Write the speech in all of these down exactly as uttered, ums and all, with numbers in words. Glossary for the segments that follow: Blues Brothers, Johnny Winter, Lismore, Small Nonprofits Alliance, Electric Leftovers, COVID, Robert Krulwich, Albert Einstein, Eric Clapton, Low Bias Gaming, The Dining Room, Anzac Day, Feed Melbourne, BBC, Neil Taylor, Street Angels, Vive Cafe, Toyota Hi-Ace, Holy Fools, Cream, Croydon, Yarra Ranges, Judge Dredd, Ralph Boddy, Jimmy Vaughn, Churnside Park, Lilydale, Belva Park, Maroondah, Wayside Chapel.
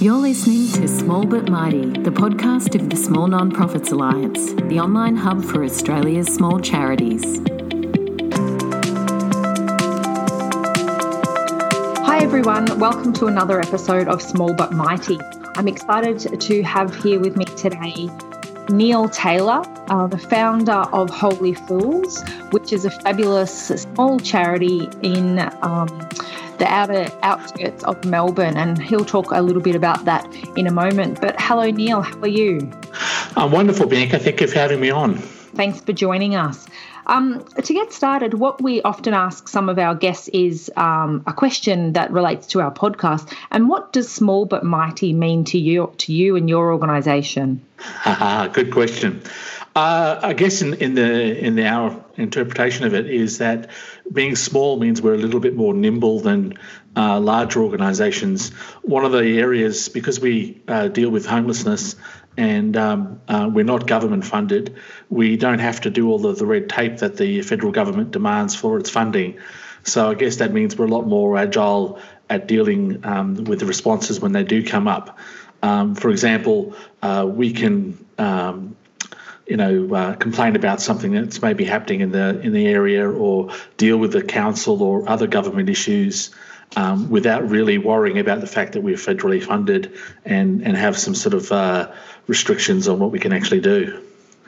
You're listening to Small But Mighty, the podcast of the Small Nonprofits Alliance, the online hub for Australia's small charities. Hi everyone, welcome to another episode of Small But Mighty. I'm excited to have here with me today Neil Taylor, uh, the founder of Holy Fools, which is a fabulous small charity in um, the outer outskirts of Melbourne, and he'll talk a little bit about that in a moment. But hello, Neil, how are you? I'm wonderful, Bianca. Thank you for having me on. Thanks for joining us. Um, to get started, what we often ask some of our guests is um, a question that relates to our podcast. And what does small but mighty mean to you, to you and your organisation? Uh, good question. Uh, I guess in, in the in our interpretation of it is that being small means we're a little bit more nimble than uh, larger organisations. One of the areas, because we uh, deal with homelessness and um, uh, we're not government funded, we don't have to do all the, the red tape that the federal government demands for its funding. So I guess that means we're a lot more agile at dealing um, with the responses when they do come up. Um, for example, uh, we can... Um, you know, uh, complain about something that's maybe happening in the in the area, or deal with the council or other government issues um, without really worrying about the fact that we're federally funded and, and have some sort of uh, restrictions on what we can actually do.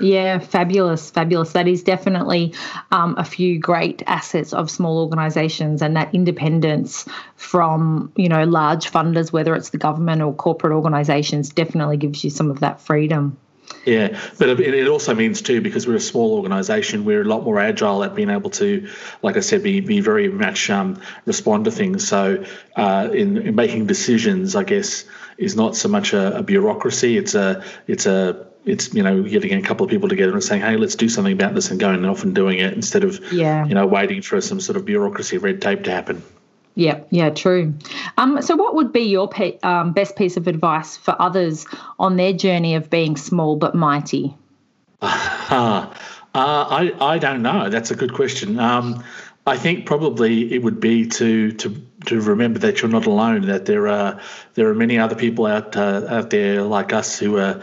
Yeah, fabulous, fabulous. That is definitely um, a few great assets of small organisations, and that independence from, you know, large funders, whether it's the government or corporate organisations, definitely gives you some of that freedom. Yeah, but it also means too, because we're a small organisation, we're a lot more agile at being able to, like I said, be, be very much um, respond to things. So uh, in, in making decisions, I guess, is not so much a, a bureaucracy. It's a, it's a, it's you know, getting a couple of people together and saying, hey, let's do something about this, and going off and doing it instead of yeah. you know waiting for some sort of bureaucracy red tape to happen. Yeah, yeah, true. Um, so what would be your pe- um, best piece of advice for others on their journey of being small but mighty? Uh, uh, I, I don't know. That's a good question. Um, I think probably it would be to to to remember that you're not alone, that there are there are many other people out uh, out there like us who are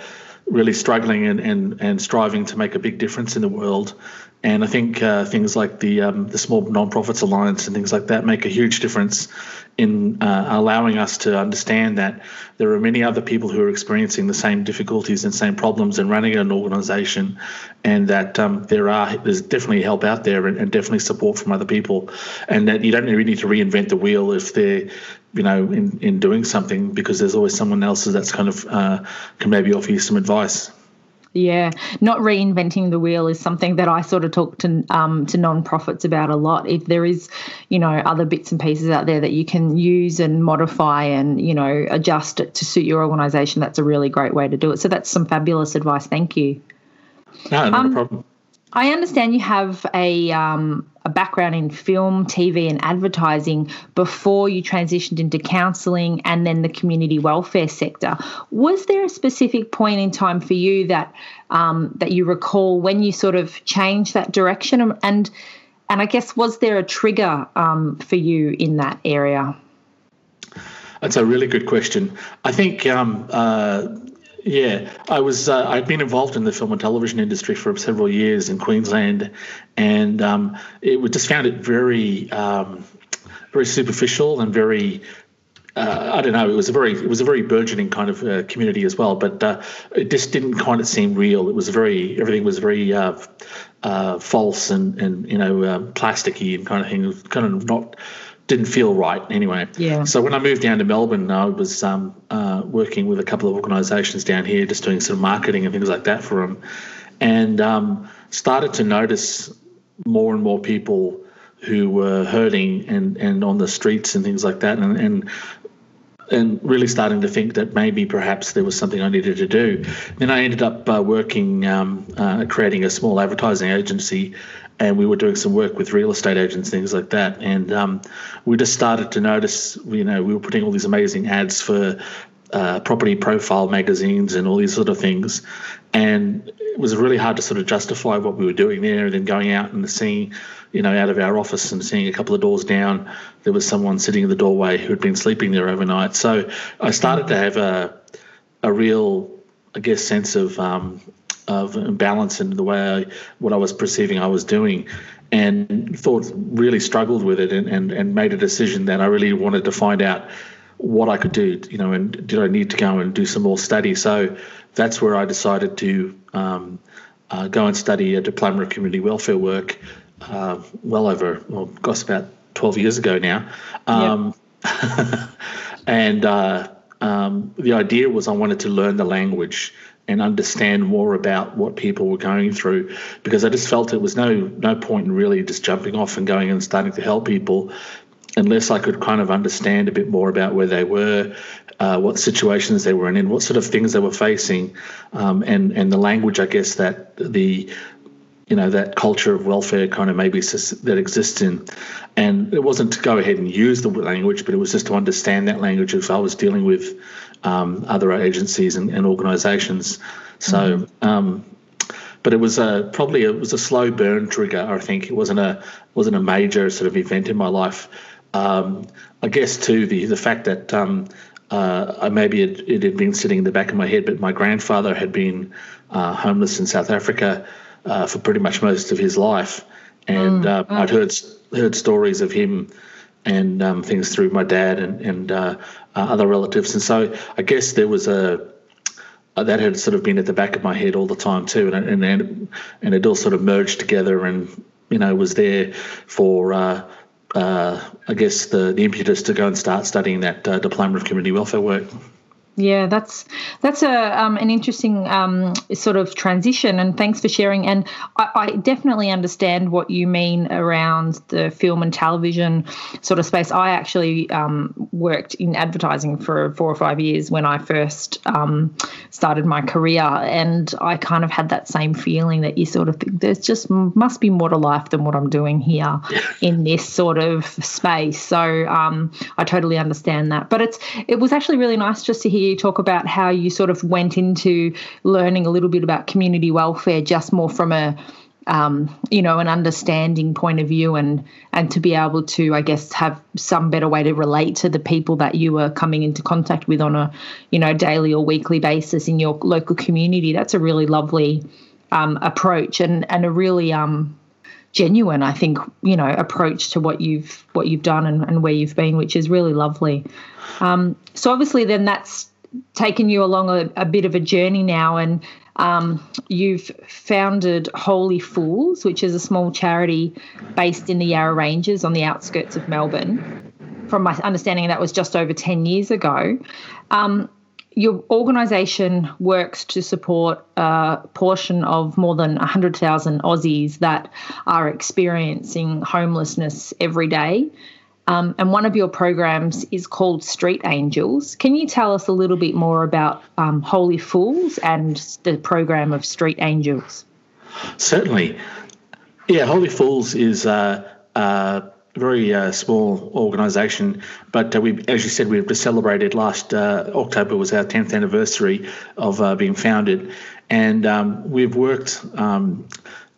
really struggling and, and, and striving to make a big difference in the world. And I think uh, things like the um, the Small Nonprofits Alliance and things like that make a huge difference in uh, allowing us to understand that there are many other people who are experiencing the same difficulties and same problems in running an organisation, and that um, there are there's definitely help out there and, and definitely support from other people, and that you don't really need to reinvent the wheel if they're you know in, in doing something, because there's always someone else that's kind of uh, can maybe offer you some advice. Yeah, not reinventing the wheel is something that I sort of talk to um, to nonprofits about a lot. If there is, you know, other bits and pieces out there that you can use and modify and, you know, adjust it to suit your organisation, that's a really great way to do it. So that's some fabulous advice. Thank you. No, not um, a problem. I understand you have a um, a background in film, T V and advertising before you transitioned into counselling and then the community welfare sector. Was there a specific point in time for you that um, that you recall when you sort of changed that direction? And and I guess, was there a trigger um, for you in that area? That's a really good question. I think... Um, uh, Yeah, I was. Uh, I'd been involved in the film and television industry for several years in Queensland, and um, it was just found it very, um, very superficial and very. Uh, I don't know. It was a very, it was a very burgeoning kind of uh, community as well, but uh, it just didn't kind of seem real. It was very, everything was very uh, uh, false and and you know um, plasticky and kind of thing. It was kind of not. Didn't feel right anyway. Yeah. So when I moved down to Melbourne, I was um, uh, working with a couple of organisations down here, just doing some marketing and things like that for them, and um, started to notice more and more people who were hurting and, and on the streets and things like that, and, and and really starting to think that maybe perhaps there was something I needed to do. Then I ended up uh, working, um, uh, creating a small advertising agency, and we were doing some work with real estate agents, things like that. And um, we just started to notice, you know, we were putting all these amazing ads for uh, property profile magazines and all these sort of things. And it was really hard to sort of justify what we were doing there. And then going out and seeing, you know, out of our office and seeing a couple of doors down, there was someone sitting in the doorway who had been sleeping there overnight. So I started to have a a real, I guess, sense of um, of imbalance in the way I, what I was perceiving I was doing, and thought really struggled with it, and, and, and made a decision that I really wanted to find out what I could do, you know, and did I need to go and do some more study. So that's where I decided to um, uh, go and study a Diploma of Community Welfare Work uh, well over, well, gosh, about twelve years ago now. Um, yep. and uh, um, the idea was I wanted to learn the language and understand more about what people were going through, because I just felt it was no no point in really just jumping off and going and starting to help people unless I could kind of understand a bit more about where they were, uh, what situations they were in, and what sort of things they were facing, um, and and the language, I guess, that the you know that culture of welfare kind of maybe that exists in. And it wasn't to go ahead and use the language, but it was just to understand that language if I was dealing with um, other agencies and, and organisations. So, mm-hmm. um, but it was a probably it was a slow burn trigger. I think it wasn't a wasn't a major sort of event in my life. Um, I guess too the the fact that um, uh, maybe it, it had been sitting in the back of my head, but my grandfather had been uh, homeless in South Africa Uh, for pretty much most of his life, and mm, uh, okay. I'd heard heard stories of him and um, things through my dad and and uh, uh, other relatives, and so I guess there was a uh, that had sort of been at the back of my head all the time too, and and and, and it all sort of merged together, and you know was there for uh, uh, I guess the the impetus to go and start studying that uh, Diploma of Community Welfare Work. Yeah, that's that's a um, an interesting um, sort of transition, and thanks for sharing. And I, I definitely understand what you mean around the film and television sort of space. I actually um, worked in advertising for four or five years when I first um, started my career, and I kind of had that same feeling that you sort of think there's just must be more to life than what I'm doing here in this sort of space. So um, I totally understand that. But it's it was actually really nice just to hear you talk about how you sort of went into learning a little bit about community welfare just more from a um, you know an understanding point of view, and and to be able to I guess have some better way to relate to the people that you were coming into contact with on a you know daily or weekly basis in your local community. That's a really lovely um, approach, and and a really um, genuine I think you know approach to what you've what you've done and, and where you've been, which is really lovely. Um, so obviously then that's taken you along a, a bit of a journey now, and um, you've founded Holy Fools, which is a small charity based in the Yarra Ranges on the outskirts of Melbourne. From my understanding, that was just over ten years ago. Um, your organisation works to support a portion of more than one hundred thousand Aussies that are experiencing homelessness every day. Um, and one of your programs is called Street Angels. Can you tell us a little bit more about um, Holy Fools and the program of Street Angels? Certainly. Yeah, Holy Fools is a, a very uh, small organisation, but uh, we, as you said, we've just celebrated last uh, October was our tenth anniversary of uh, being founded, and um, we've worked um,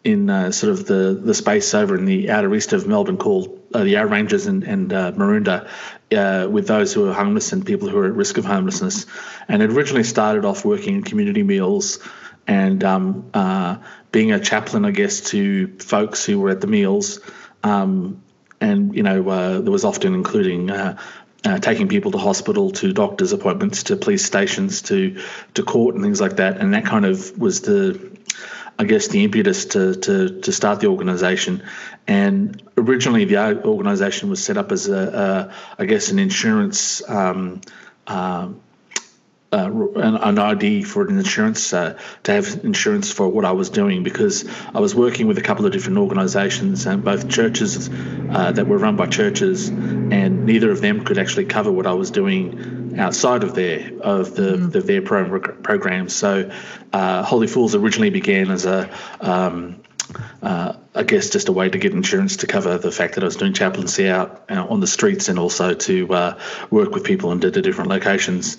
in uh, sort of the, the space over in the outer east of Melbourne called Uh, the Yarra Ranges and, and uh, Maroondah, uh, with those who are homeless and people who are at risk of homelessness. And it originally started off working in community meals and um, uh, being a chaplain, I guess, to folks who were at the meals. Um, and, you know, uh, there was often including uh, uh, taking people to hospital, to doctor's appointments, to police stations, to, to court and things like that. And that kind of was the... I guess the impetus to, to, to start the organisation. And originally the organisation was set up as a, a I guess an insurance um, uh, uh, an, an I D for an insurance uh, to have insurance for what I was doing, because I was working with a couple of different organisations and both churches uh, that were run by churches, and neither of them could actually cover what I was doing outside of their of the mm. of their pro- programs. So uh, Holy Fools originally began as a um, uh, I guess just a way to get insurance to cover the fact that I was doing chaplaincy out, out on the streets, and also to uh, work with people in different locations.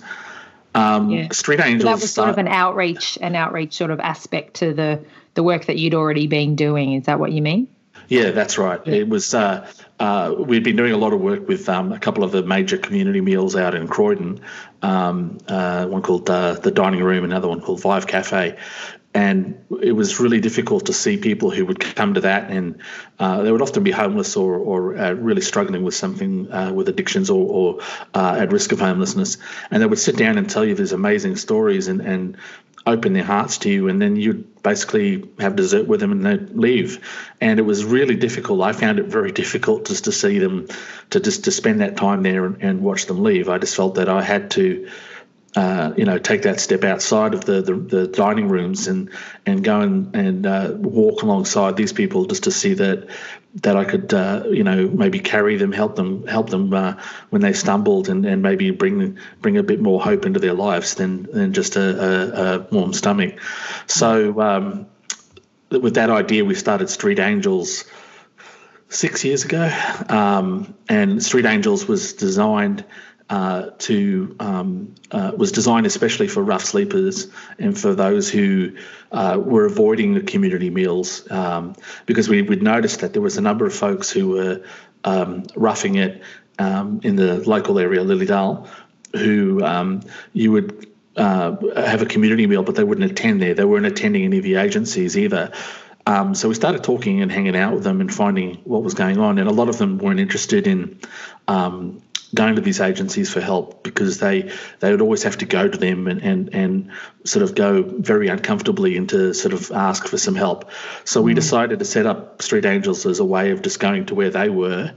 Um, yeah. Street Angels. So that was sort uh, of an outreach, an outreach sort of aspect to the, the work that you'd already been doing. Is that what you mean? Yeah, that's right. Yeah. It was uh, uh, we'd been doing a lot of work with um, a couple of the major community meals out in Croydon, um, uh, one called uh, The Dining Room, another one called Vive Cafe. And it was really difficult to see people who would come to that, and uh, they would often be homeless or, or uh, really struggling with something, uh, with addictions or, or uh, at risk of homelessness. And they would sit down and tell you these amazing stories and, and open their hearts to you, and then you'd basically have dessert with them and they'd leave. And it was really difficult. I found it very difficult just to see them, to just to spend that time there and, and watch them leave. I just felt that I had to Uh, you know, take that step outside of the, the, the dining rooms and and go and, and uh, walk alongside these people just to see that that I could, uh, you know, maybe carry them, help them, help them uh, when they stumbled, and, and maybe bring bring a bit more hope into their lives than than just a, a, a warm stomach. So um, with that idea, we started Street Angels six years ago, um, and Street Angels was designed. Uh, to um, uh, was designed especially for rough sleepers and for those who uh, were avoiding the community meals, um, because we would notice that there was a number of folks who were um, roughing it um, in the local area, Lilydale, who um, you would uh, have a community meal, but they wouldn't attend there. They weren't attending any of the agencies either. Um, so we started talking and hanging out with them and finding what was going on, and a lot of them weren't interested in um, going to these agencies for help, because they they would always have to go to them and, and, and sort of go very uncomfortably into sort of ask for some help. So we mm. decided to set up Street Angels as a way of just going to where they were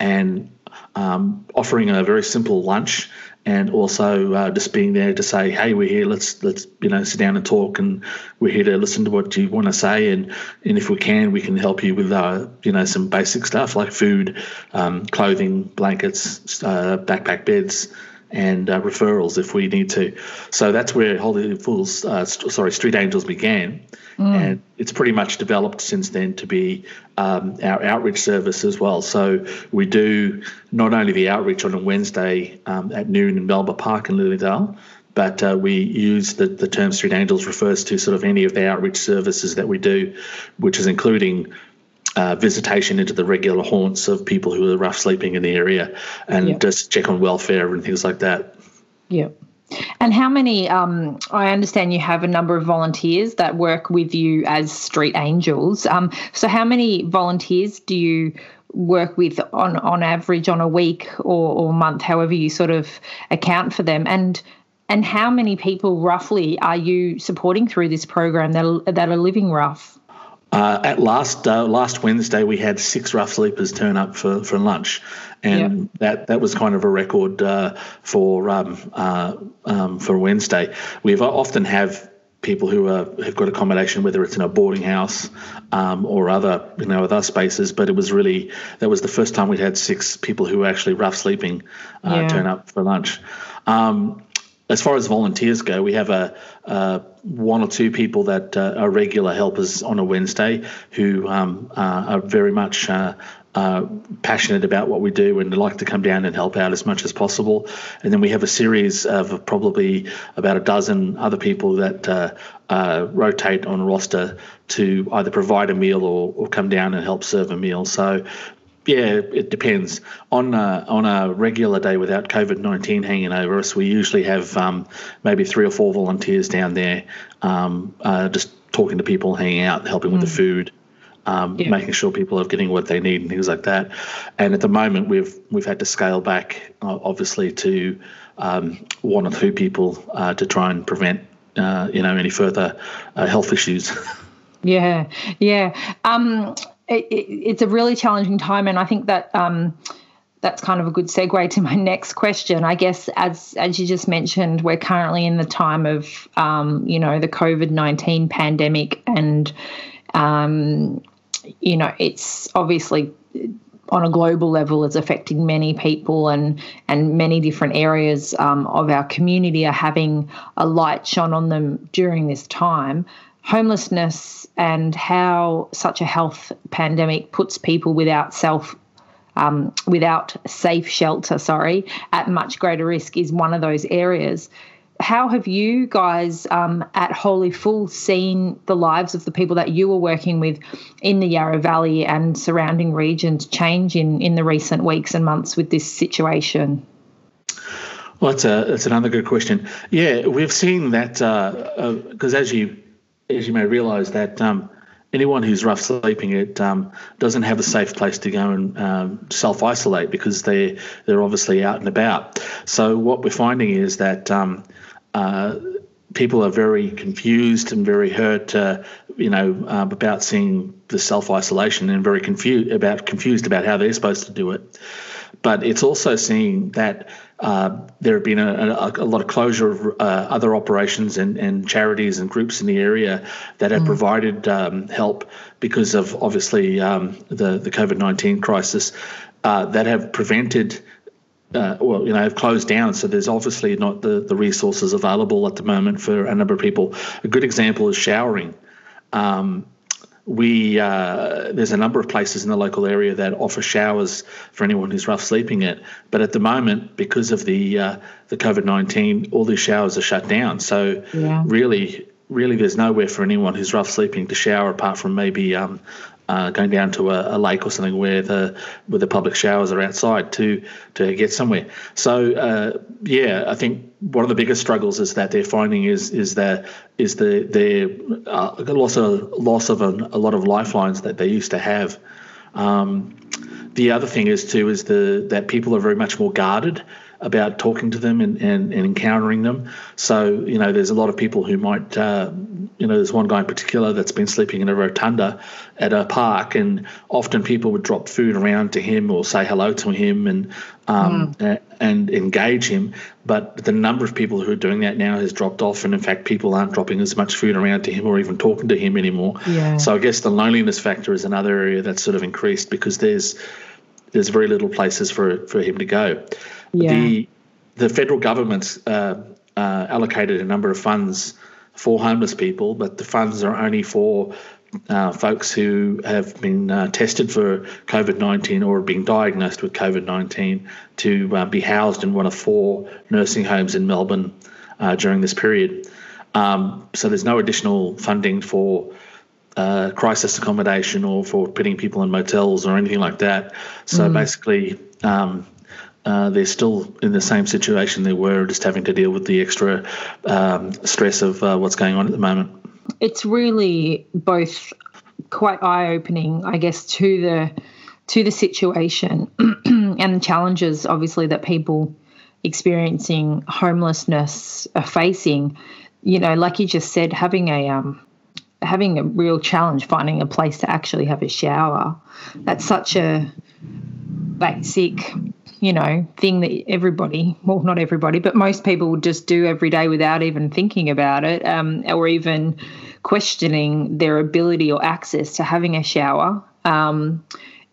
and um, offering a very simple lunch, and also uh, just being there to say, hey, we're here, let's, let's you know, sit down and talk, and we're here to listen to what you want to say, and, and if we can, we can help you with, uh, you know, some basic stuff like food, um, clothing, blankets, uh, backpack beds, and uh, referrals if we need to. So that's where Holy Fools, uh, st- sorry, Street Angels began. Mm. And it's pretty much developed since then to be um, our outreach service as well. So we do not only the outreach on a Wednesday um, at noon in Belva Park in Lilydale, but uh, we use the, the term Street Angels refers to sort of any of the outreach services that we do, which is including uh, visitation into the regular haunts of people who are rough sleeping in the area, and yep. just check on welfare and things like that. Yeah. And how many, um, I understand you have a number of volunteers that work with you as Street Angels. Um, so how many volunteers do you work with on, on average on a week or, or month, however you sort of account for them? And and how many people roughly are you supporting through this program that are, that are living rough? Uh, at last uh, last Wednesday, we had six rough sleepers turn up for, for lunch, and yep. that, that was kind of a record uh, for um, uh, um, for Wednesday. We've often have people who are have got accommodation, whether it's in a boarding house um, or other you know other spaces. But it was really that was the first time we had six people who were actually rough sleeping uh, yeah. turn up for lunch. Um, As far as volunteers go, we have a, a one or two people that uh, are regular helpers on a Wednesday who um, uh, are very much uh, uh, passionate about what we do and like to come down and help out as much as possible. And then we have a series of probably about a dozen other people that uh, uh, rotate on a roster to either provide a meal or, or come down and help serve a meal. So. Yeah, it depends. On a, on a regular day without COVID nineteen hanging over us, we usually have um, maybe three or four volunteers down there um, uh, just talking to people, hanging out, helping mm. with the food, um, yeah. making sure people are getting what they need and things like that. And at the moment, we've we've had to scale back, uh, obviously, to um, one or two people uh, to try and prevent, uh, you know, any further uh, health issues. yeah, yeah. Um It, it, it's a really challenging time, and I think that um, that's kind of a good segue to my next question. I guess, as as you just mentioned, we're currently in the time of, um, you know, the COVID nineteen pandemic, and, um, you know, it's obviously on a global level is affecting many people, and and many different areas um, of our community are having a light shone on them during this time. Homelessness and how such a health pandemic puts people without self, um, without safe shelter, sorry, at much greater risk is one of those areas. how have you guys um, at Holy Fools seen the lives of the people that you were working with in the Yarra Valley and surrounding regions change in, in the recent weeks and months with this situation? Well, that's, a, that's another good question. Yeah, we've seen that because uh, uh, as you as you may realise that um, anyone who's rough sleeping it um, doesn't have a safe place to go and um, self-isolate because they, they're obviously out and about. So what we're finding is that um, uh, people are very confused and very hurt, uh, you know, uh, about seeing the self-isolation and very confused about confused about how they're supposed to do it. But it's also seeing that uh, there have been a, a, a lot of closure of uh, other operations and, and charities and groups in the area that have mm. provided um, help because of obviously um, the, the COVID nineteen crisis uh, that have prevented Uh, well, you know, have closed down, so there's obviously not the, the resources available at the moment for a number of people. A good example is showering. Um, we uh, there's a number of places in the local area that offer showers for anyone who's rough sleeping it, but at the moment, because of the uh, the COVID nineteen, all these showers are shut down. So yeah. really, really, there's nowhere for anyone who's rough sleeping to shower apart from maybe um, Uh, going down to a, a lake or something where the where the public showers are outside to to get somewhere. So uh, yeah, I think one of the biggest struggles is that they're finding is is that is the their uh, loss of loss of an, a lot of lifelines that they used to have. Um, the other thing is too is the that people are very much more guarded about talking to them and, and, and encountering them. So, you know, there's a lot of people who might, uh, you know, there's one guy in particular that's been sleeping in a rotunda at a park, and often people would drop food around to him or say hello to him and um, mm. and engage him. But the number of people who are doing that now has dropped off, and, in fact, people aren't dropping as much food around to him or even talking to him anymore. Yeah. So I guess the loneliness factor is another area that's sort of increased because there's there's very little places for for him to go. Yeah. The the federal government's uh, uh, allocated a number of funds for homeless people, but the funds are only for uh, folks who have been uh, tested for COVID nineteen or have been diagnosed with COVID nineteen to uh, be housed in one of four nursing homes in Melbourne uh, during this period. Um, so there's no additional funding for uh, crisis accommodation or for putting people in motels or anything like that. So mm. basically... Um, Uh, they're still in the same situation they were, just having to deal with the extra um, stress of uh, what's going on at the moment. It's really both quite eye-opening, I guess, to the to the situation and the challenges, obviously, that people experiencing homelessness are facing. You know, like you just said, having a um, having a real challenge finding a place to actually have a shower. That's such a basic, you know, thing that everybody, well, not everybody, but most people just do every day without even thinking about it um, or even questioning their ability or access to having a shower. Um,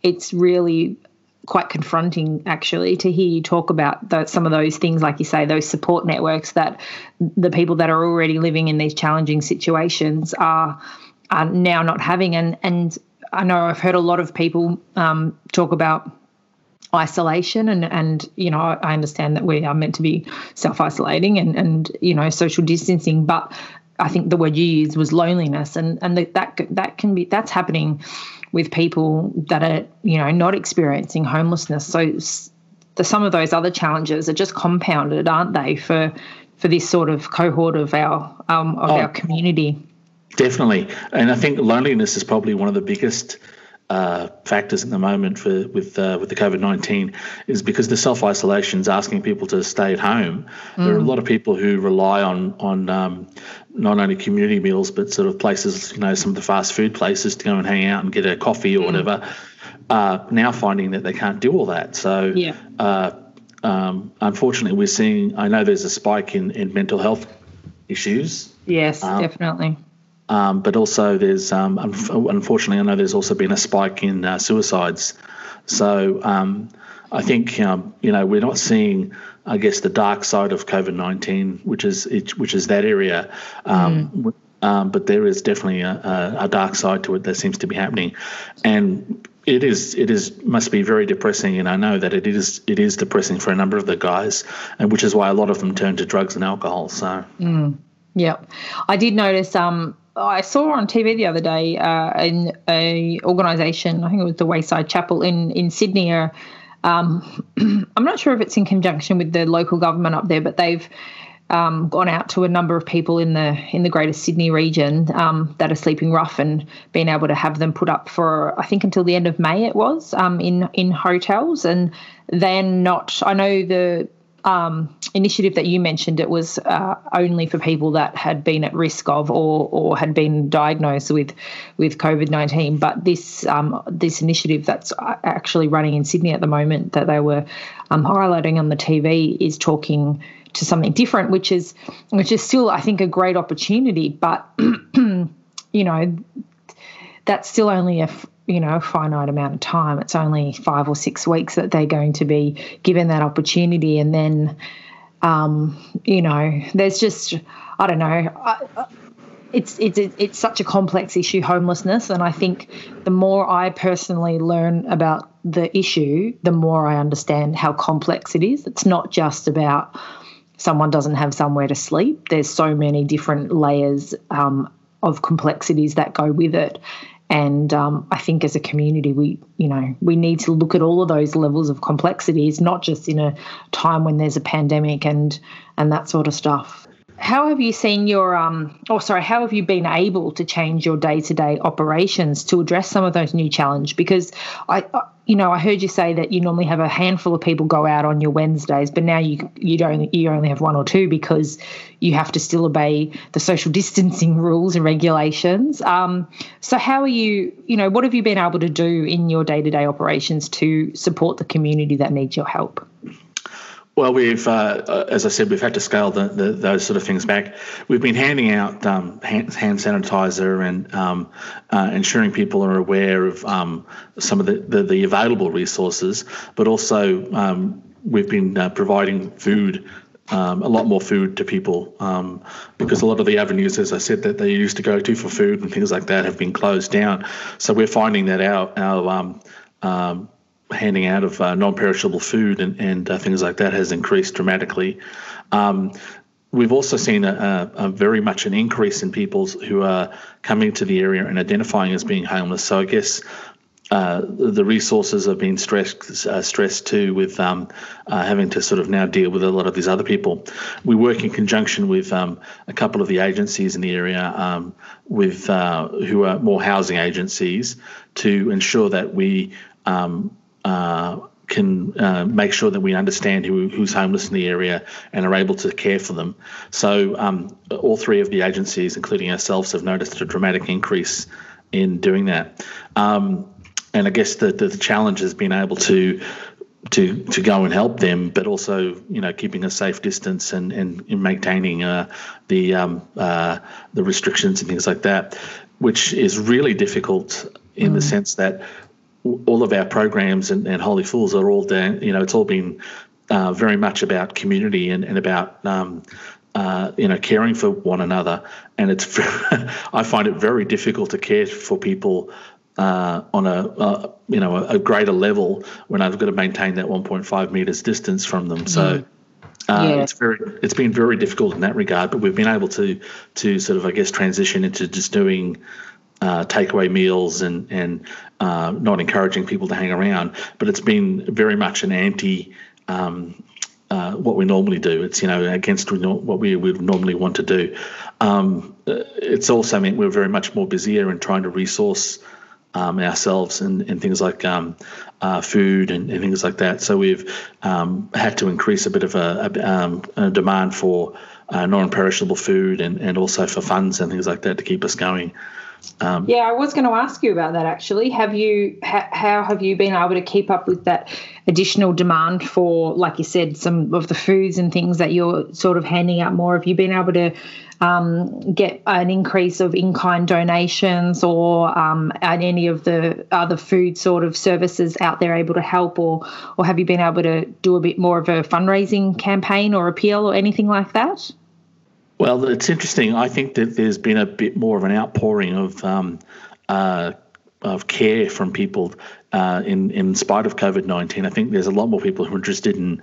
it's really quite confronting, actually, to hear you talk about those, some of those things, like you say, those support networks that the people that are already living in these challenging situations are, are now not having. And, and I know I've heard a lot of people um, talk about isolation and, and, you know, I understand that we are meant to be self-isolating and, and, you know, social distancing, but I think the word you used was loneliness, and, and the, that that can be, that's happening with people that are, you know, not experiencing homelessness. So the, some of those other challenges are just compounded, aren't they, for for this sort of cohort of our um, of oh, our community. Definitely. And I think loneliness is probably one of the biggest Uh, factors at the moment for with uh, with the COVID nineteen is because the self isolation is asking people to stay at home. Mm. There are a lot of people who rely on on um, not only community meals but sort of places, you know, some of the fast food places to go and hang out and get a coffee or mm. whatever. Uh, now finding that they can't do all that, so yeah. uh, um, unfortunately, we're seeing. I know there's a spike in, in mental health issues. Yes, um, definitely. Um, but also there's, um, unfortunately, I know there's also been a spike in uh, suicides. So um, I think, um, you know, we're not seeing, I guess, the dark side of COVID nineteen, which is it, which is that area. Um, mm. um, but there is definitely a, a, a dark side to it that seems to be happening. And It is. It is. Must be very depressing, and I know that it is. It is depressing for a number of the guys, and which is why a lot of them turn to drugs and alcohol. So, mm, yeah, I did notice. Um, I saw on T V the other day uh, an a organisation. I think it was the Wayside Chapel in in Sydney. Or, um, I'm not sure if it's in conjunction with the local government up there, but they've um, gone out to a number of people in the in the Greater Sydney region um, that are sleeping rough and being able to have them put up for, I think, until the end of May it was, um, in, in hotels. And then not, I know the um, initiative that you mentioned, it was uh, only for people that had been at risk of or or had been diagnosed with with COVID nineteen. But this um, this initiative that's actually running in Sydney at the moment that they were um, highlighting on the T V is talking to something different, which is which is still, I think, a great opportunity, but you know, that's still only a you know finite amount of time. It's only five or six weeks that they're going to be given that opportunity, and then um you know there's just I don't know I, I, It's it's it's such a complex issue, homelessness, and I think the more I personally learn about the issue, the more I understand how complex it is. It's not just about someone doesn't have somewhere to sleep. There's so many different layers um, of complexities that go with it, and um, I think as a community, we you know we need to look at all of those levels of complexities, not just in a time when there's a pandemic and and that sort of stuff. How have you seen your, um, oh, sorry, how have you been able to change your day-to-day operations to address some of those new challenges? Because, I, I, you know, I heard you say that you normally have a handful of people go out on your Wednesdays, but now you you don't you only have one or two because you have to still obey the social distancing rules and regulations. Um, so how are you, you know, what have you been able to do in your day-to-day operations to support the community that needs your help? Well, we've, uh, as I said, we've had to scale the, the, those sort of things back. We've been handing out um, hand, hand sanitizer and um, uh, ensuring people are aware of um, some of the, the, the available resources, but also um, we've been uh, providing food, um, a lot more food to people, um, because a lot of the avenues, as I said, that they used to go to for food and things like that have been closed down. So we're finding that our our um, um, handing out of uh, non-perishable food and, and uh, things like that has increased dramatically. Um, we've also seen a, a, a very much an increase in people who are coming to the area and identifying as being homeless. So I guess uh, the resources have been stressed, uh, stressed too with um, uh, having to sort of now deal with a lot of these other people. We work in conjunction with um, a couple of the agencies in the area um, with uh, who are more housing agencies to ensure that we um, Uh, can uh, make sure that we understand who, who's homeless in the area and are able to care for them. So um, all three of the agencies, including ourselves, have noticed a dramatic increase in doing that. Um, and I guess the, the, the challenge has been able to to to go and help them, but also, you know, keeping a safe distance and, and maintaining uh, the, um, uh, the restrictions and things like that, which is really difficult in mm. the sense that all of our programs and, and Holy Fools are all there. You know, it's all been uh, very much about community and, and about, um, uh, you know, caring for one another. And it's I find it very difficult to care for people uh, on a, uh, you know, a, a greater level when I've got to maintain that one point five metres distance from them. So uh, yeah. it's very it's been very difficult in that regard. But we've been able to to sort of, I guess, transition into just doing Uh, takeaway meals and and uh, not encouraging people to hang around, but it's been very much an anti um, uh, what we normally do. It's you know against what we would normally want to do. Um, it's also meant we're very much more busier in trying to resource um, ourselves and, and things like um, uh, food and, and things like that. So we've um, had to increase a bit of a, a, um, a demand for uh, non-perishable food and, and also for funds and things like that to keep us going. Um, yeah, I was going to ask you about that actually. Have you, ha- how have you been able to keep up with that additional demand for, like you said, some of the foods and things that you're sort of handing out more? Have you been able to um, get an increase of in-kind donations or um, at any of the other food sort of services out there able to help, or, or have you been able to do a bit more of a fundraising campaign or appeal or anything like that? Well, it's interesting. I think that there's been a bit more of an outpouring of um, uh, of care from people uh, in, in spite of COVID nineteen. I think there's a lot more people who are interested in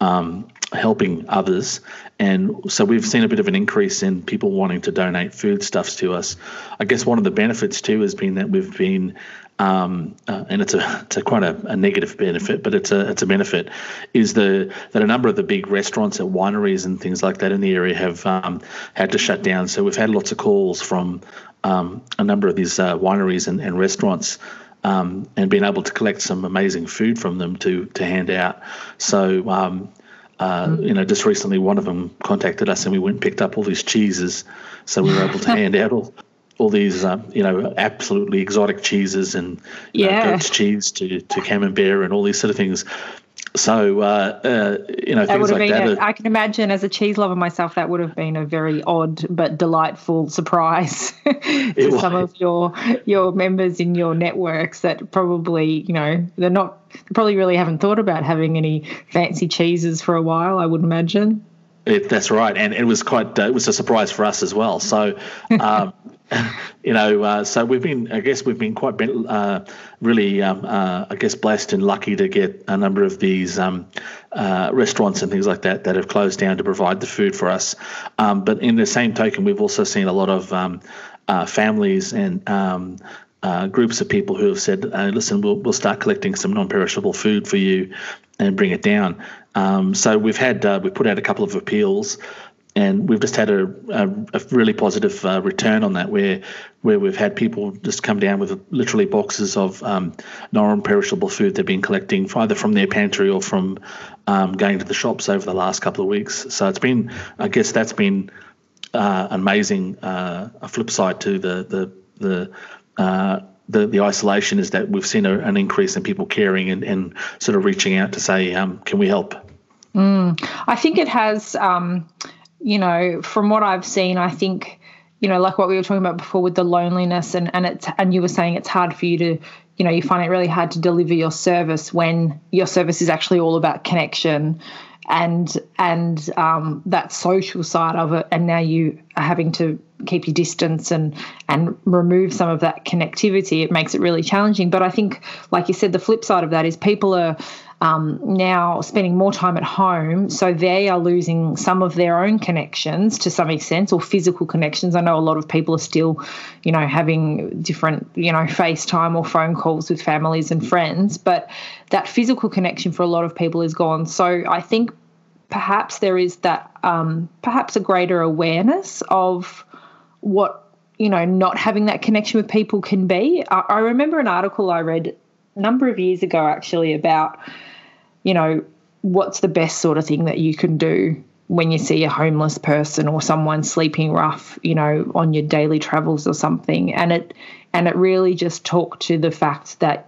um, helping others. And so we've seen a bit of an increase in people wanting to donate foodstuffs to us. I guess one of the benefits too has been that we've been, um, uh, and it's a it's a quite a, a negative benefit, but it's a it's a benefit, is the that a number of the big restaurants and wineries and things like that in the area have um, had to shut down. So we've had lots of calls from um, a number of these uh, wineries and, and restaurants. Um, and being able to collect some amazing food from them to to hand out. So, um, uh, you know, just recently one of them contacted us and we went and picked up all these cheeses. So we were able to hand out all, all these, um, you know, absolutely exotic cheeses and yeah. know, goat's cheese to, to camembert and all these sort of things. So, uh, uh, you know, that things like that. A, I can imagine as a cheese lover myself, that would have been a very odd but delightful surprise to was. some of your your members in your networks that probably, you know, they're not, they probably really haven't thought about having any fancy cheeses for a while, I would imagine. It, that's right. And it was quite, uh, it was a surprise for us as well. So, um, you know, uh, so we've been, I guess we've been quite uh, really, um, uh, I guess, blessed and lucky to get a number of these um, uh, restaurants and things like that that have closed down to provide the food for us. Um, but in the same token, we've also seen a lot of um, uh, families and um, uh, groups of people who have said, uh, listen, we'll, we'll start collecting some non-perishable food for you and bring it down. Um, so we've had, uh, we put out a couple of appeals. And we've just had a, a, a really positive uh, return on that, where where we've had people just come down with literally boxes of um, non-perishable food they've been collecting, either from their pantry or from um, going to the shops over the last couple of weeks. So it's been, I guess, that's been uh, an amazing uh, a flip side to the the the, uh, the the isolation, is that we've seen a, an increase in people caring and, and sort of reaching out to say, um, can we help? Mm. I think it has. Um You know, from what I've seen, I think, you know, like what we were talking about before with the loneliness and, and it's and you were saying it's hard for you to, you know, you find it really hard to deliver your service when your service is actually all about connection and and um, that social side of it. And now you are having to keep your distance and and remove some of that connectivity. It makes it really challenging. But I think, like you said, the flip side of that is people are Um, now spending more time at home, so they are losing some of their own connections to some extent, or physical connections. I know a lot of people are still, you know, having different, you know, FaceTime or phone calls with families and friends, but that physical connection for a lot of people is gone. So I think perhaps there is that, um, perhaps a greater awareness of what, you know, not having that connection with people can be. I, I remember an article I read a number of years ago actually about, you know, what's the best sort of thing that you can do when you see a homeless person or someone sleeping rough, you know, on your daily travels or something. And it and it really just talked to the fact that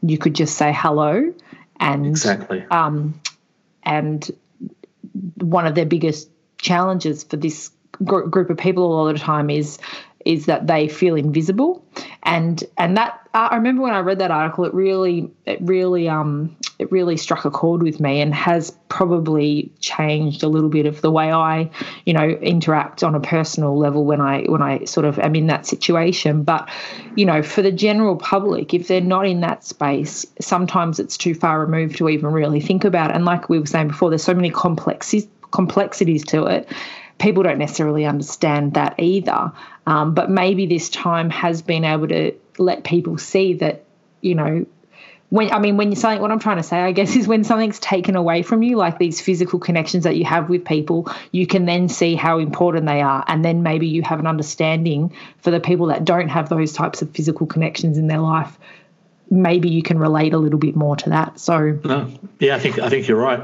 you could just say hello. And exactly. Um, and one of their biggest challenges for this gr- group of people a lot of the time is is that they feel invisible. And and that uh, I remember when I read that article, it really it really um it really struck a chord with me and has probably changed a little bit of the way I, you know, interact on a personal level when I when I sort of am in that situation. But, you know, for the general public, if they're not in that space, sometimes it's too far removed to even really think about it. And like we were saying before, there's so many complexities complexities to it. People don't necessarily understand that either. Um, but maybe this time has been able to let people see that, you know, when, I mean, when you're saying, what I'm trying to say, I guess, is when something's taken away from you, like these physical connections that you have with people, you can then see how important they are. And then maybe you have an understanding for the people that don't have those types of physical connections in their life. Maybe you can relate a little bit more to that. So, no, yeah, I think I think you're right.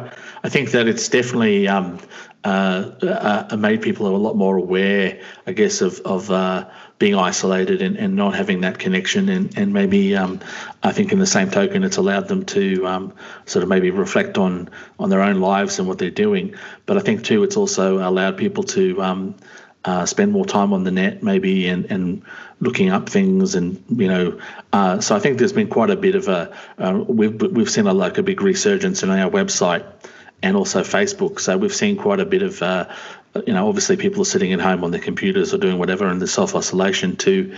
I think that it's definitely um, uh, uh, made people a lot more aware, I guess, of of uh, being isolated and, and not having that connection. And and maybe um, I think in the same token, it's allowed them to um, sort of maybe reflect on on their own lives and what they're doing. But I think too, it's also allowed people to Um, Uh, spend more time on the net maybe and, and looking up things and, you know, uh, so I think there's been quite a bit of a, uh, we've, we've seen a, like a big resurgence in our website and also Facebook. So we've seen quite a bit of uh, you know, obviously people are sitting at home on their computers or doing whatever in the self-isolation to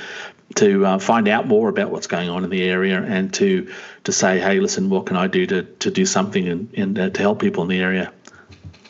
to uh, find out more about what's going on in the area and to to say, hey, listen, what can I do to, to do something and, and uh, to help people in the area?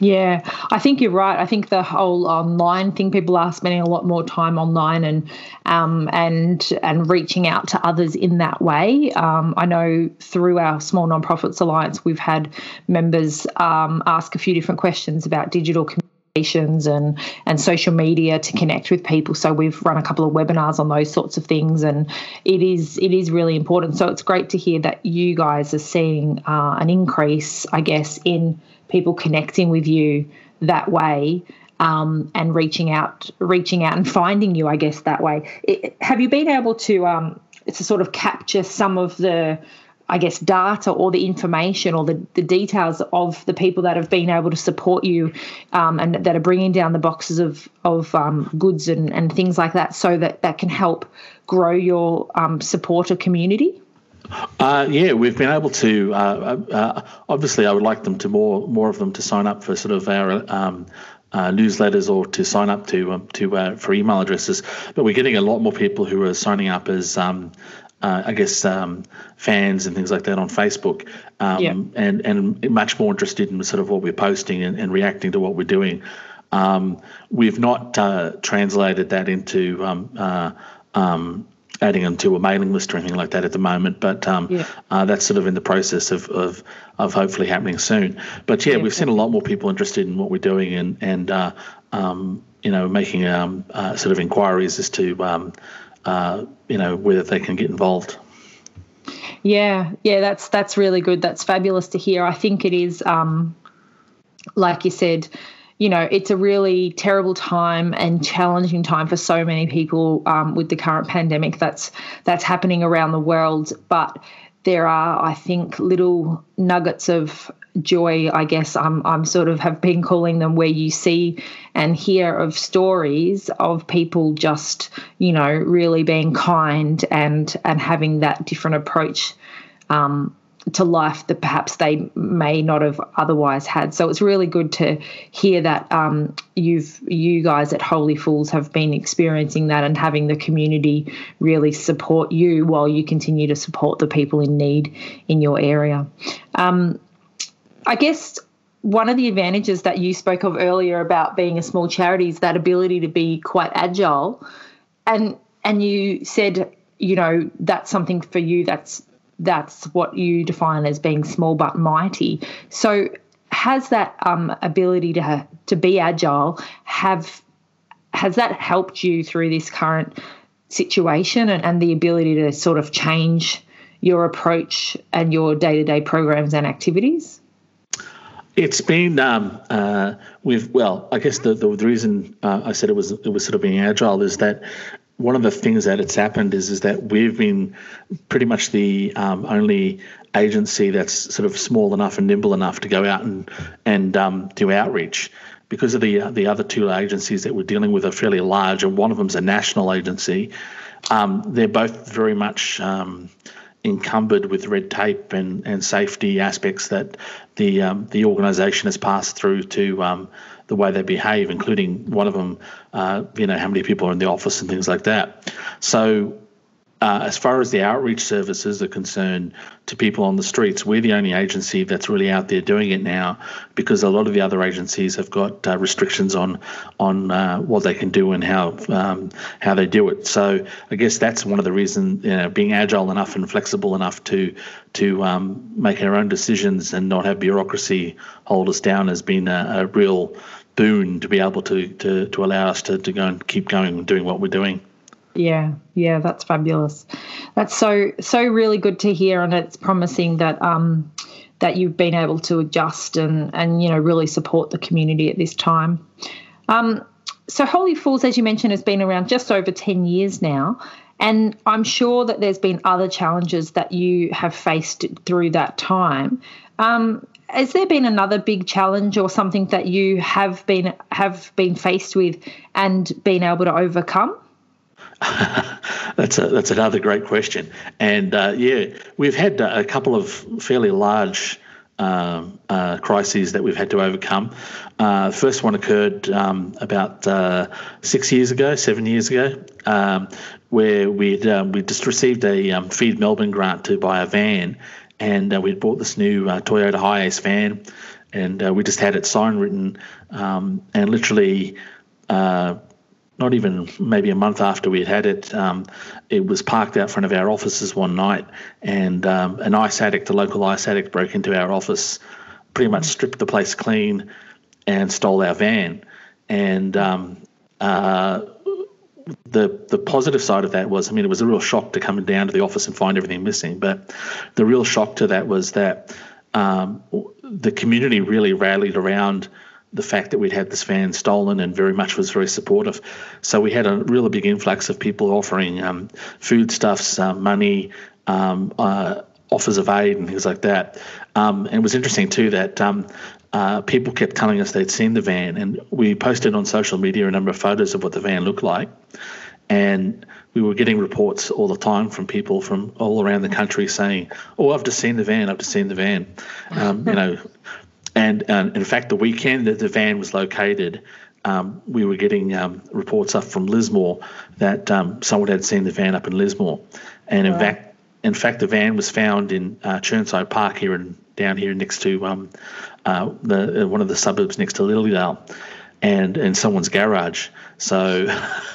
Yeah, I think you're right. I think the whole online thing, people are spending a lot more time online and um, and and reaching out to others in that way. Um, I know through our Small Nonprofits Alliance, we've had members um, ask a few different questions about digital communications and, and social media to connect with people. So we've run a couple of webinars on those sorts of things, and it is it is really important. So it's great to hear that you guys are seeing uh, an increase, I guess, in people connecting with you that way um, and reaching out, reaching out and finding you, I guess, that way. It, have you been able to um, to sort of capture some of the, I guess, data or the information or the, the details of the people that have been able to support you um, and that are bringing down the boxes of, of um, goods and, and things like that, so that that can help grow your um, supporter community? Uh, yeah, we've been able to. Uh, uh, obviously, I would like them to more more of them to sign up for sort of our um, uh, newsletters or to sign up to um, to uh, for email addresses. But we're getting a lot more people who are signing up as um, uh, I guess um, fans and things like that on Facebook, um, yeah. and and much more interested in sort of what we're posting and, and reacting to what we're doing. Um, we've not uh, translated that into. Um, uh, um, adding them to a mailing list or anything like that at the moment. But um, yeah. uh, that's sort of in the process of, of of hopefully happening soon. But, yeah, yeah we've yeah. seen a lot more people interested in what we're doing and, and uh, um, you know, making um, uh, sort of inquiries as to, um, uh, you know, whether they can get involved. Yeah, yeah, that's that's really good. That's fabulous to hear. I think it is, um, like you said, you know, it's a really terrible time and challenging time for so many people um, with the current pandemic that's that's happening around the world. But there are, I think, little nuggets of joy, I guess I'm I'm sort of have been calling them, where you see and hear of stories of people just, you know, really being kind and and having that different approach um to life that perhaps they may not have otherwise had. So it's really good to hear that um, you've you guys at Holy Fools have been experiencing that and having the community really support you while you continue to support the people in need in your area. Um, I guess one of the advantages that you spoke of earlier about being a small charity is that ability to be quite agile. And and you said, you know, that's something for you that's that's what you define as being small but mighty. So has that um, ability to ha- to be agile, have has that helped you through this current situation and, and the ability to sort of change your approach and your day-to-day programs and activities? It's been um, uh, we've well, I guess the the, the reason uh, I said it was it was sort of being agile is that one of the things that it's happened is is that we've been pretty much the um, only agency that's sort of small enough and nimble enough to go out and and um, do outreach, because of the uh, the other two agencies that we're dealing with are fairly large, and one of them's a national agency. Um, they're both very much um, encumbered with red tape and, and safety aspects that the um, the organisation has passed through to. Um, the way they behave, including one of them, uh, you know, how many people are in the office and things like that. So uh, as far as the outreach services are concerned to people on the streets, we're the only agency that's really out there doing it now, because a lot of the other agencies have got uh, restrictions on on uh, what they can do and how um, how they do it. So I guess that's one of the reasons, you know, being agile enough and flexible enough to, to um, make our own decisions and not have bureaucracy hold us down has been a, a real boon to be able to to to allow us to, to go and keep going and doing what we're doing. Yeah, yeah, that's fabulous. That's so so really good to hear, and it's promising that um that you've been able to adjust and and you know really support the community at this time. Um, so Holy Fools, as you mentioned, has been around just over ten years now, and I'm sure that there's been other challenges that you have faced through that time. Um, Has there been another big challenge or something that you have been have been faced with and been able to overcome? that's a, that's another great question. And, uh, yeah, we've had a couple of fairly large um, uh, crises that we've had to overcome. Uh, the first one occurred um, about uh, six years ago, seven years ago, um, where we'd, uh, we just received a um, Feed Melbourne grant to buy a van, and uh, we'd bought this new uh, Toyota Hi-Ace van, and uh, we just had it sign written, um, and literally uh, not even maybe a month after we had had it, um, it was parked out front of our offices one night, and um, an ice addict, a local ice addict, broke into our office, pretty much stripped the place clean and stole our van. And um, uh, the the positive side of that was, I mean, it was a real shock to come down to the office and find everything missing, but the real shock to that was that um, the community really rallied around the fact that we'd had this van stolen and very much was very supportive. So we had a really big influx of people offering um, foodstuffs, uh, money, um, uh, offers of aid and things like that. Um, and it was interesting too that um, uh, people kept telling us they'd seen the van, and we posted on social media a number of photos of what the van looked like. And we were getting reports all the time from people from all around the country saying, oh, I've just seen the van, I've just seen the van, um, you know. And um, in fact, the weekend that the van was located, um, we were getting um, reports up from Lismore that um, someone had seen the van up in Lismore. And in, wow. fact, in fact, the van was found in uh, Churnside Park here and down here next to um, uh, the, one of the suburbs next to Lilydale, and in someone's garage. So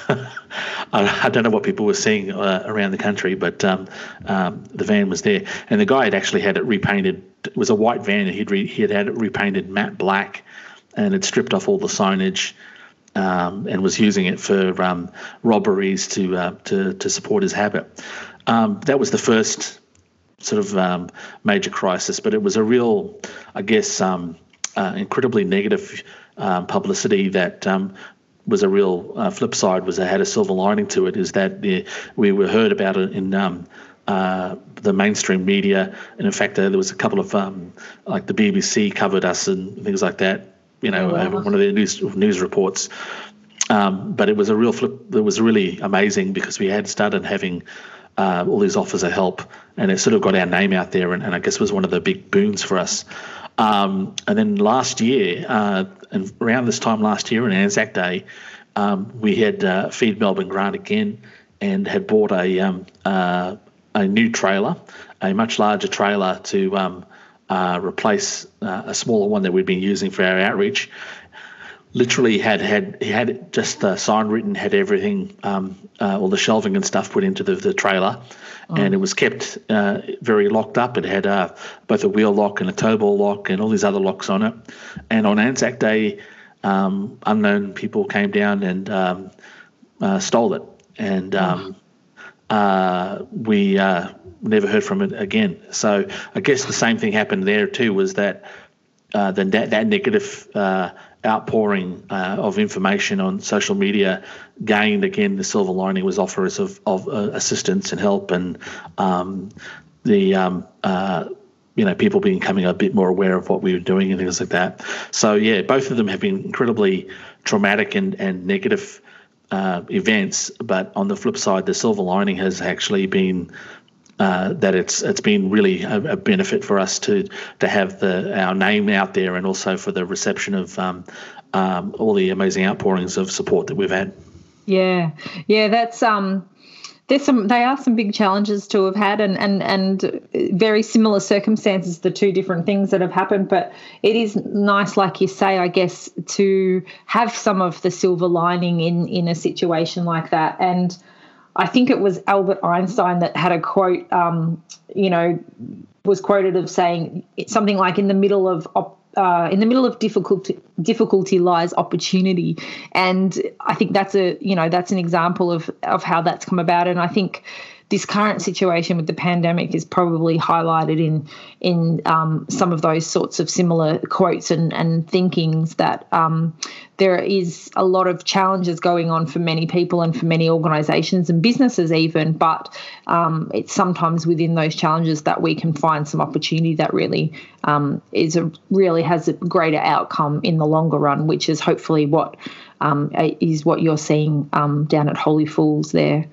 I, I don't know what people were seeing uh, around the country, but um, um, the van was there. And the guy had actually had it repainted. It was a white van, and he'd re, he had had it repainted matte black, and had stripped off all the signage, um, and was using it for um, robberies to, uh, to to support his habit. Um, that was the first sort of um, major crisis, but it was a real, I guess, um, uh, incredibly negative Um, publicity that um, was a real uh, flip side. Was it had a silver lining to it? Is that the, we were heard about it in um, uh, the mainstream media, and in fact uh, there was a couple of um, like the B B C covered us and things like that. You know, wow. uh, one of their news news reports. Um, but it was a real flip. It was really amazing because we had started having uh, all these offers of help, and it sort of got our name out there, and, and I guess was one of the big boons for us. Um, and then last year, uh, and around this time last year on Anzac Day, um, we had uh, Feed Melbourne grant again, and had bought a um, uh, a new trailer, a much larger trailer to um, uh, replace uh, a smaller one that we'd been using for our outreach. Literally had had had just the sign written, had everything, um, uh, all the shelving and stuff put into the, the trailer, oh. and it was kept uh, very locked up. It had uh, both a wheel lock and a tow ball lock and all these other locks on it. And on Anzac Day, um, unknown people came down and um, uh, stole it, and um, oh. uh, we uh, never heard from it again. So I guess the same thing happened there too. Was that uh, then that that negative Uh, outpouring uh, of information on social media gained again the silver lining was offers of, of uh, assistance and help, and um, the um, uh, you know people being becoming a bit more aware of what we were doing and things like that. So yeah, both of them have been incredibly traumatic and and negative uh, events, but on the flip side, the silver lining has actually been Uh, that it's it's been really a, a benefit for us to to have the our name out there, and also for the reception of um, um, all the amazing outpourings of support that we've had. Yeah, yeah, that's um, there's some they are some big challenges to have had, and and and very similar circumstances, the two different things that have happened. But it is nice, like you say, I guess, to have some of the silver lining in in a situation like that, and I think it was Albert Einstein that had a quote, um, you know, was quoted of saying something like, "In the middle of op- uh, in the middle of difficulty, difficulty lies opportunity," and I think that's a you know that's an example of of how that's come about. And I think this current situation with the pandemic is probably highlighted in in um, some of those sorts of similar quotes and, and thinkings that um, there is a lot of challenges going on for many people and for many organisations and businesses even, but um, it's sometimes within those challenges that we can find some opportunity that really um, is a, really has a greater outcome in the longer run, which is hopefully what um, is what you're seeing um, down at Holy Fools there.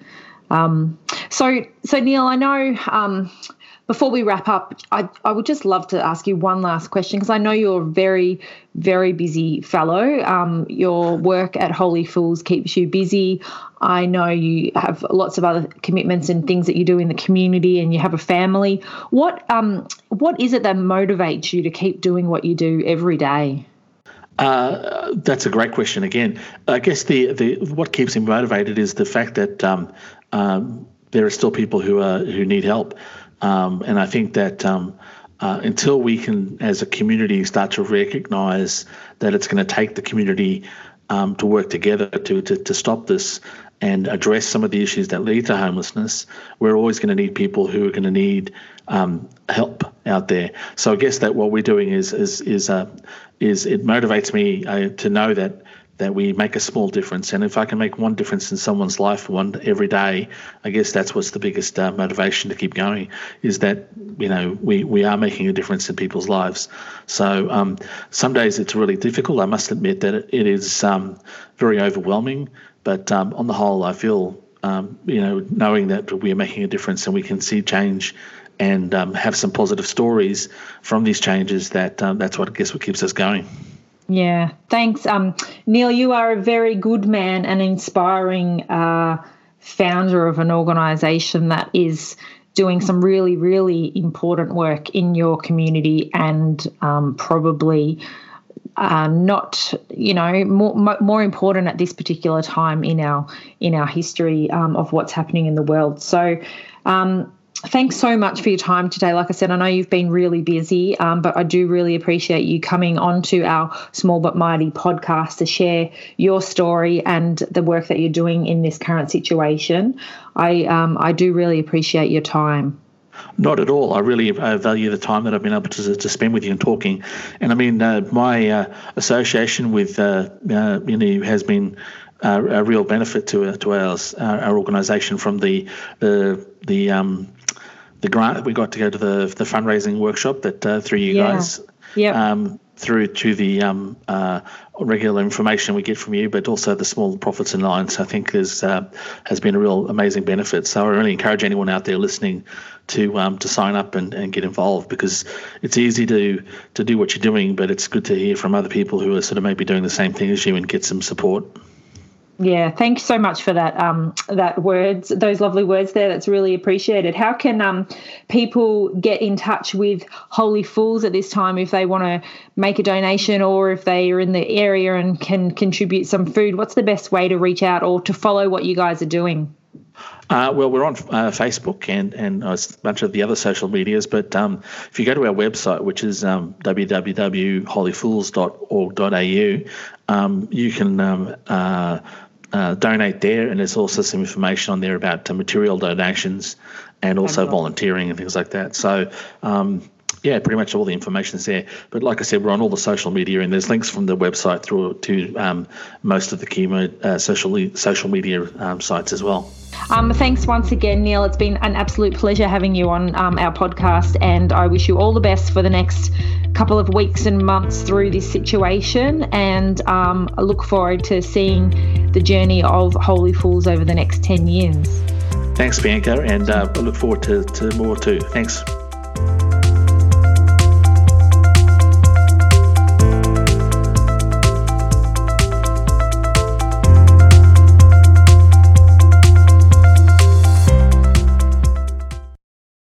Um, so, so Neil, I know um, before we wrap up, I, I would just love to ask you one last question, because I know you're a very, very busy fellow. Um, your work at Holy Fools keeps you busy. I know you have lots of other commitments and things that you do in the community, and you have a family. What um, what is it that motivates you to keep doing what you do every day? Uh, that's a great question again. I guess the, the what keeps me motivated is the fact that um, um, there are still people who are, who need help. Um, and I think that um, uh, until we can, as a community, start to recognise that it's going to take the community um, to work together to, to to stop this and address some of the issues that lead to homelessness, we're always going to need people who are going to need um, help out there. So I guess that what we're doing is is is uh, is it motivates me uh, to know that. that we make a small difference. And if I can make one difference in someone's life one every day, I guess that's what's the biggest uh, motivation to keep going, is that, you know, we, we are making a difference in people's lives. So um, some days it's really difficult. I must admit that it, it is um, very overwhelming. But um, on the whole, I feel, um, you know, knowing that we are making a difference and we can see change and um, have some positive stories from these changes, that um, that's what I guess what keeps us going. Yeah, thanks. Um, Neil, you are a very good man, an inspiring uh, founder of an organisation that is doing some really, really important work in your community, and um, probably uh, not, you know, more more important at this particular time in our in our history um, of what's happening in the world. So um thanks so much for your time today. Like I said, I know you've been really busy, um, but I do really appreciate you coming onto our Small But Mighty podcast to share your story and the work that you're doing in this current situation. I um, I do really appreciate your time. Not at all. I really uh, value the time that I've been able to, to spend with you and talking. And I mean, uh, my uh, association with uh, uh, you know has been uh, a real benefit to uh, to ours, our, our organisation, from the the the. Um, The grant that we got to go to the the fundraising workshop that uh, through you yeah. guys, yeah, um, through to the um, uh, regular information we get from you, but also the Small Nonprofits Alliance, I think is uh, has been a real amazing benefit. So I really encourage anyone out there listening to um, to sign up and, and get involved, because it's easy to to do what you're doing, but it's good to hear from other people who are sort of maybe doing the same thing as you and get some support. Yeah, thanks so much for that. Um, that words, those lovely words there. That's really appreciated. How can um, people get in touch with Holy Fools at this time if they want to make a donation, or if they are in the area and can contribute some food? What's the best way to reach out or to follow what you guys are doing? Uh, well, we're on uh, Facebook and, and a bunch of the other social medias, but um, if you go to our website, which is um, w w w dot holy fools dot org dot a u, um, you can um, uh, uh, donate there, and there's also some information on there about uh, material donations and also volunteering and things like that. So, um, yeah, pretty much all the information is there. But like I said, we're on all the social media, and there's links from the website through to um, most of the key uh, social, social media um, sites as well. Um, thanks once again, Neil. It's been an absolute pleasure having you on um, our podcast, and I wish you all the best for the next couple of weeks and months through this situation, and um, I look forward to seeing the journey of Holy Fools over the next ten years. Thanks, Bianca, and uh, I look forward to, to more too. Thanks.